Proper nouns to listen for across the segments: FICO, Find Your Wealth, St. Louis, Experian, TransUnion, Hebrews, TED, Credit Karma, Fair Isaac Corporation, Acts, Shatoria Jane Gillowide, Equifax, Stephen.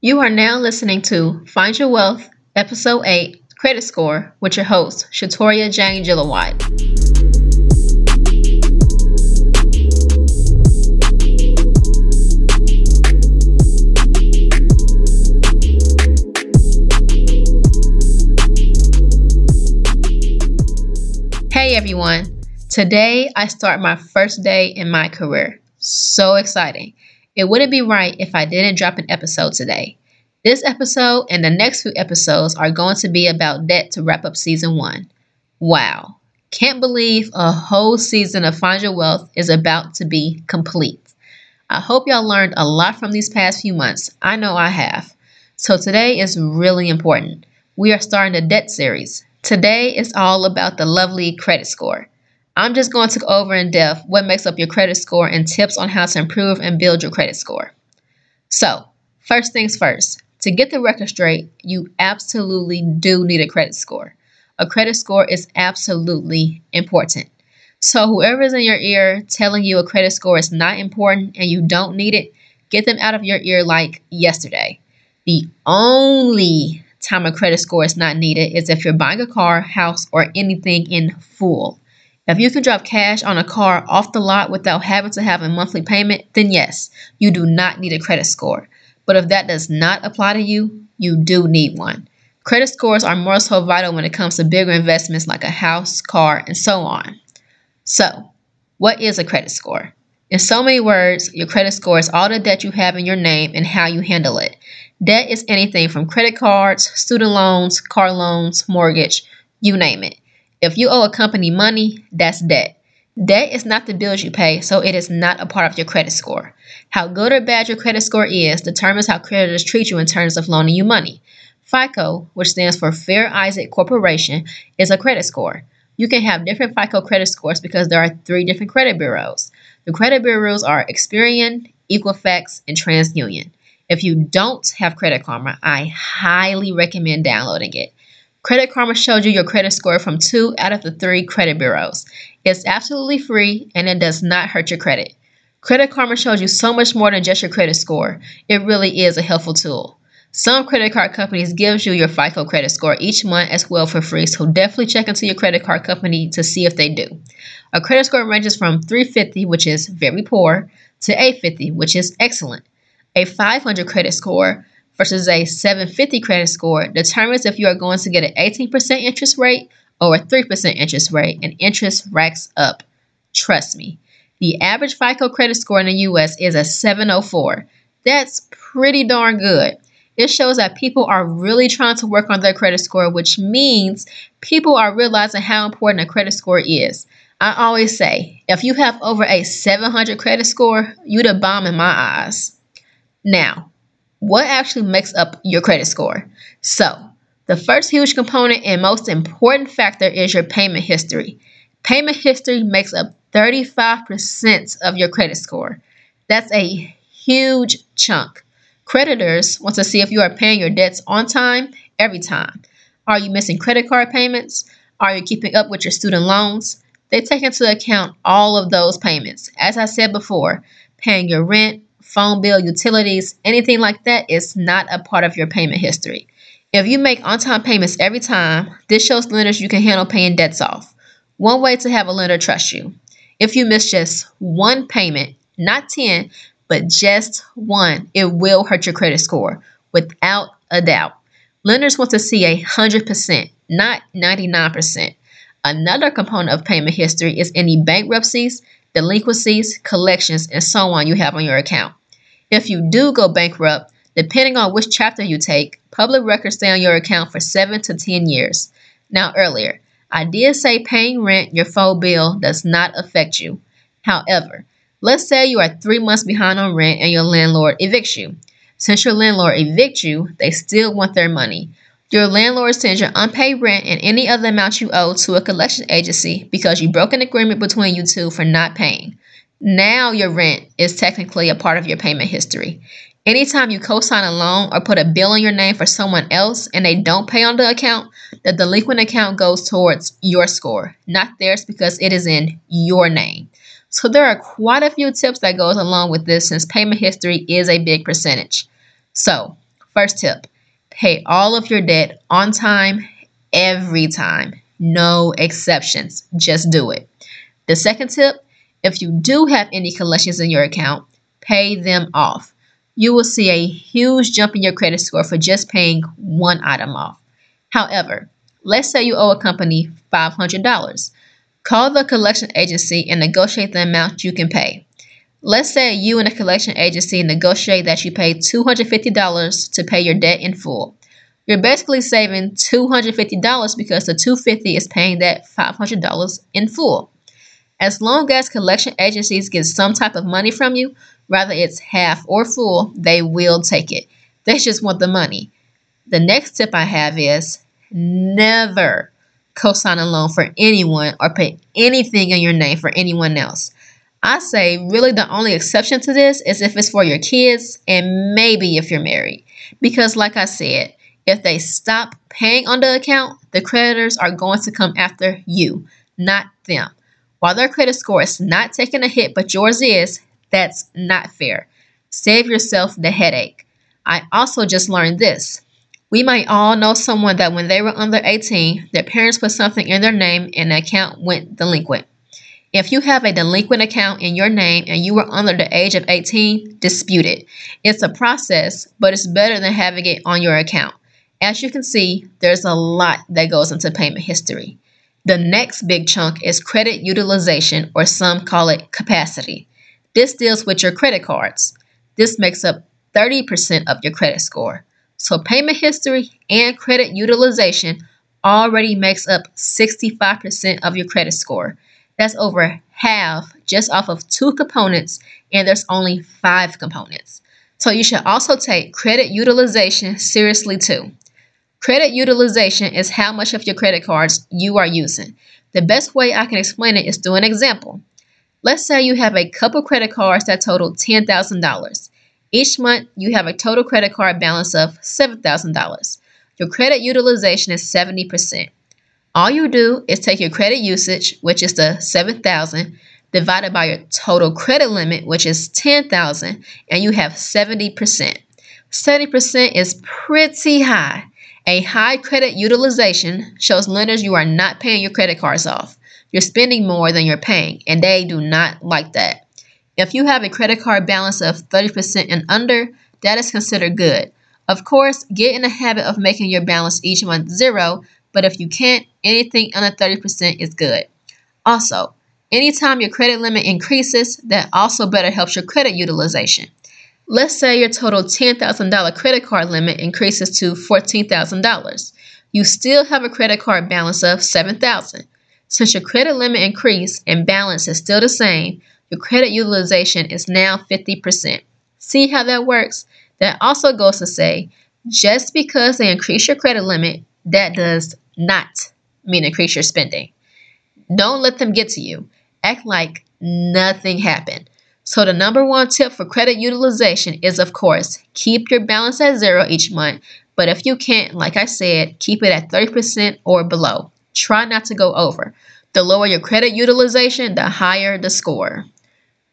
You are now listening to Find Your Wealth, Episode 8, Credit Score, with your host, Shatoria Jane Gillowide. Hey everyone, today I start my first day in my career. So exciting. It wouldn't be right if I didn't drop an episode today. This episode and the next few episodes are going to be about debt to wrap up season 1. Wow, can't believe a whole season of Find Your Wealth is about to be complete. I hope y'all learned a lot from these past few months. I know I have. So today is really important. We are starting a debt series. Today is all about the lovely credit score. I'm just going to go over in depth what makes up your credit score and tips on how to improve and build your credit score. So, first things first, to get the record straight, you absolutely do need a credit score. A credit score is absolutely important. So whoever is in your ear telling you a credit score is not important and you don't need it, get them out of your ear like yesterday. The only time a credit score is not needed is if you're buying a car, house, or anything in full. If you can drop cash on a car off the lot without having to have a monthly payment, then yes, you do not need a credit score. But if that does not apply to you, you do need one. Credit scores are more so vital when it comes to bigger investments like a house, car, and so on. So, what is a credit score? In so many words, your credit score is all the debt you have in your name and how you handle it. Debt is anything from credit cards, student loans, car loans, mortgage, you name it. If you owe a company money, that's debt. Debt is not the bills you pay, so it is not a part of your credit score. How good or bad your credit score is determines how creditors treat you in terms of loaning you money. FICO, which stands for Fair Isaac Corporation, is a credit score. You can have different FICO credit scores because there are 3 different credit bureaus. The credit bureaus are Experian, Equifax, and TransUnion. If you don't have Credit Karma, I highly recommend downloading it. Credit Karma showed you your credit score from 2 out of the 3 credit bureaus. It's absolutely free and it does not hurt your credit. Credit Karma shows you so much more than just your credit score. It really is a helpful tool. Some credit card companies give you your FICO credit score each month as well for free, so definitely check into your credit card company to see if they do. A credit score ranges from 350, which is very poor, to 850, which is excellent. A 500 credit score versus a 750 credit score determines if you are going to get an 18% interest rate or a 3% interest rate, and interest racks up. Trust me. The average FICO credit score in the U.S. is a 704. That's pretty darn good. It shows that people are really trying to work on their credit score, which means people are realizing how important a credit score is. I always say, if you have over a 700 credit score, you the bomb in my eyes. Now, what actually makes up your credit score? So, the first huge component and most important factor is your payment history. Payment history makes up 35% of your credit score. That's a huge chunk. Creditors want to see if you are paying your debts on time, every time. Are you missing credit card payments? Are you keeping up with your student loans? They take into account all of those payments. As I said before, paying your rent, phone bill, utilities, anything like that is not a part of your payment history. If you make on-time payments every time, this shows lenders you can handle paying debts off. One way to have a lender trust you. If you miss just one payment, not 10, but just one, it will hurt your credit score, without a doubt. Lenders want to see 100%, not 99%. Another component of payment history is any bankruptcies, delinquencies, collections, and so on you have on your account. If you do go bankrupt, depending on which chapter you take, public records stay on your account for 7 to 10 years. Now earlier, I did say paying rent, your phone bill, does not affect you. However, let's say you are 3 months behind on rent and your landlord evicts you. Since your landlord evicts you, they still want their money. Your landlord sends your unpaid rent and any other amount you owe to a collection agency because you broke an agreement between you two for not paying. Now your rent is technically a part of your payment history. Anytime you co-sign a loan or put a bill in your name for someone else and they don't pay on the account, the delinquent account goes towards your score, not theirs, because it is in your name. So there are quite a few tips that goes along with this, since payment history is a big percentage. So First tip, pay all of your debt on time, every time. No exceptions. Just do it. The second tip, if you do have any collections in your account, pay them off. You will see a huge jump in your credit score for just paying one item off. However, let's say you owe a company $500. Call the collection agency and negotiate the amount you can pay. Let's say you and the collection agency negotiate that you pay $250 to pay your debt in full. You're basically saving $250 because the $250 is paying that $500 in full. As long as collection agencies get some type of money from you, whether it's half or full, they will take it. They just want the money. The next tip I have is never co-sign a loan for anyone or put anything in your name for anyone else. I say really the only exception to this is if it's for your kids and maybe if you're married. Because like I said, if they stop paying on the account, the creditors are going to come after you, not them. While their credit score is not taking a hit, but yours is, that's not fair. Save yourself the headache. I also just learned this. We might all know someone that when they were under 18, their parents put something in their name and the account went delinquent. If you have a delinquent account in your name and you were under the age of 18, dispute it. It's a process, but it's better than having it on your account. As you can see, there's a lot that goes into payment history. The next big chunk is credit utilization, or some call it capacity. This deals with your credit cards. This makes up 30% of your credit score. So payment history and credit utilization already makes up 65% of your credit score. That's over half just off of two components, and there's only five components. So you should also take credit utilization seriously too. Credit utilization is how much of your credit cards you are using. The best way I can explain it is through an example. Let's say you have a couple credit cards that total $10,000. Each month, you have a total credit card balance of $7,000. Your credit utilization is 70%. All you do is take your credit usage, which is the $7,000, divided by your total credit limit, which is $10,000, and you have 70%. 70% is pretty high. A high credit utilization shows lenders you are not paying your credit cards off. You're spending more than you're paying, and they do not like that. If you have a credit card balance of 30% and under, that is considered good. Of course, get in the habit of making your balance each month zero, but if you can't, anything under 30% is good. Also, anytime your credit limit increases, that also better helps your credit utilization. Let's say your total $10,000 credit card limit increases to $14,000. You still have a credit card balance of $7,000. Since your credit limit increase and balance is still the same, your credit utilization is now 50%. See how that works? That also goes to say, just because they increase your credit limit, that does not mean increase your spending. Don't let them get to you. Act like nothing happened. So the number one tip for credit utilization is, of course, keep your balance at zero each month. But if you can't, like I said, keep it at 30% or below. Try not to go over. The lower your credit utilization, the higher the score.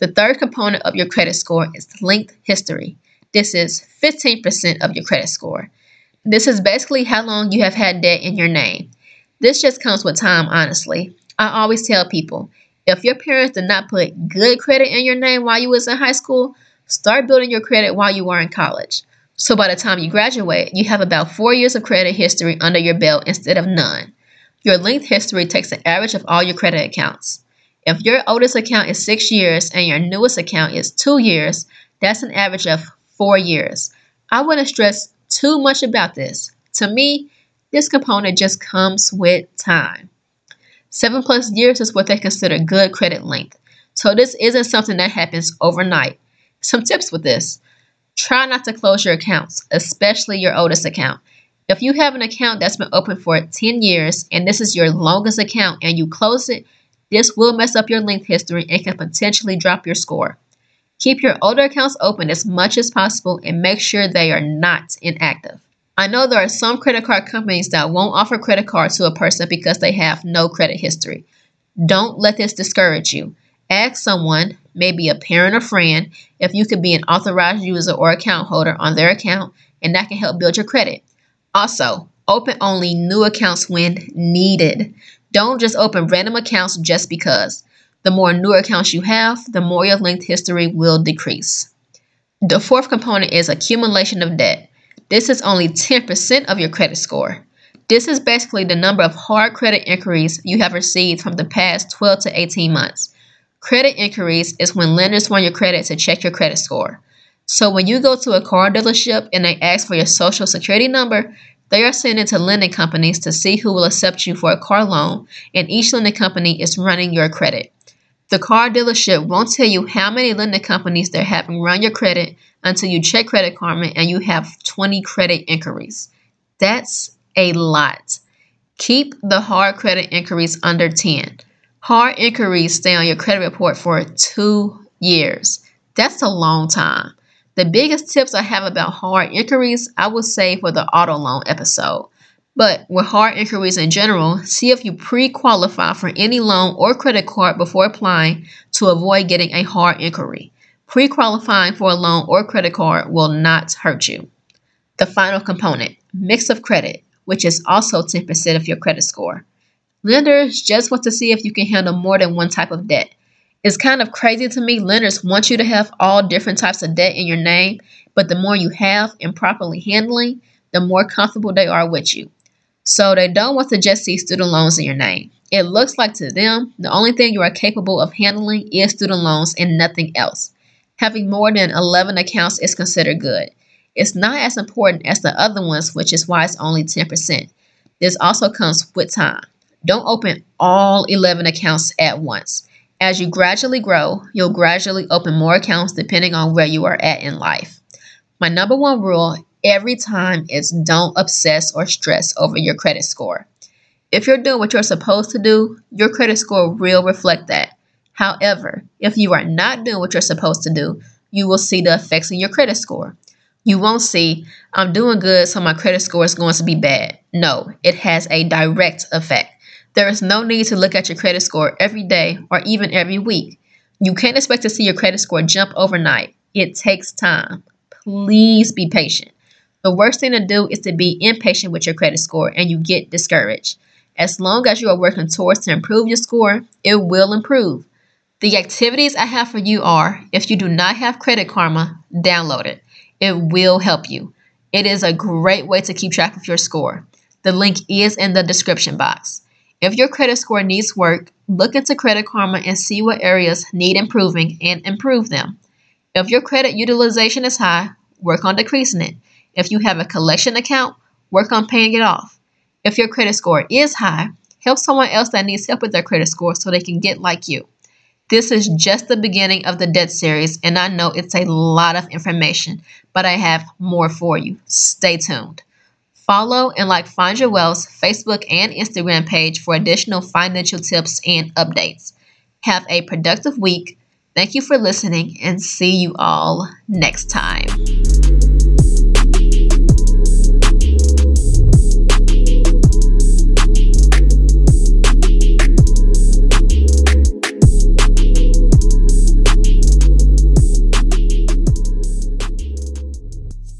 The third component of your credit score is linked history. This is 15% of your credit score. This is basically how long you have had debt in your name. This just comes with time, honestly. I always tell people, if your parents did not put good credit in your name while you was in high school, start building your credit while you were in college. So by the time you graduate, you have about 4 years of credit history under your belt instead of none. Your linked history takes an average of all your credit accounts. If your oldest account is 6 years and your newest account is 2 years, that's an average of 4 years. I wouldn't stress too much about this. To me, this component just comes with time. 7+ years is what they consider good credit length. So this isn't something that happens overnight. Some tips with this. Try not to close your accounts, especially your oldest account. If you have an account that's been open for 10 years and this is your longest account and you close it, this will mess up your length history and can potentially drop your score. Keep your older accounts open as much as possible and make sure they are not inactive. I know there are some credit card companies that won't offer credit cards to a person because they have no credit history. Don't let this discourage you. Ask someone, maybe a parent or friend, if you could be an authorized user or account holder on their account and that can help build your credit. Also, open only new accounts when needed. Don't just open random accounts just because. The more newer accounts you have, the more your linked history will decrease. The fourth component is accumulation of debt. This is only 10% of your credit score. This is basically the number of hard credit inquiries you have received from the past 12 to 18 months. Credit inquiries is when lenders want your credit to check your credit score. So when you go to a car dealership and they ask for your social security number, they are sending to lending companies to see who will accept you for a car loan, and each lending company is running your credit. The car dealership won't tell you how many lending companies they're having run your credit until you check Credit Karma and you have 20 credit inquiries. That's a lot. Keep the hard credit inquiries under 10. Hard inquiries stay on your credit report for 2 years. That's a long time. The biggest tips I have about hard inquiries, I will save for the auto loan episode. But with hard inquiries in general, see if you pre-qualify for any loan or credit card before applying to avoid getting a hard inquiry. Pre-qualifying for a loan or credit card will not hurt you. The final component, mix of credit, which is also 10% of your credit score. Lenders just want to see if you can handle more than one type of debt. It's kind of crazy to me, lenders want you to have all different types of debt in your name, but the more you have and properly handling, the more comfortable they are with you. So they don't want to just see student loans in your name. It looks like to them, the only thing you are capable of handling is student loans and nothing else. Having more than 11 accounts is considered good. It's not as important as the other ones, which is why it's only 10%. This also comes with time. Don't open all 11 accounts at once. As you gradually grow, you'll gradually open more accounts depending on where you are at in life. My number one rule every time is don't obsess or stress over your credit score. If you're doing what you're supposed to do, your credit score will reflect that. However, if you are not doing what you're supposed to do, you will see the effects in your credit score. You won't see, I'm doing good, so my credit score is going to be bad. No, it has a direct effect. There is no need to look at your credit score every day or even every week. You can't expect to see your credit score jump overnight. It takes time. Please be patient. The worst thing to do is to be impatient with your credit score and you get discouraged. As long as you are working towards to improve your score, it will improve. The activities I have for you are, if you do not have Credit Karma, download it. It will help you. It is a great way to keep track of your score. The link is in the description box. If your credit score needs work, look into Credit Karma and see what areas need improving and improve them. If your credit utilization is high, work on decreasing it. If you have a collection account, work on paying it off. If your credit score is high, help someone else that needs help with their credit score so they can get like you. This is just the beginning of the debt series, and I know it's a lot of information, but I have more for you. Stay tuned. Follow and like Find Your Wealth's Facebook and Instagram page for additional financial tips and updates. Have a productive week. Thank you for listening and see you all next time.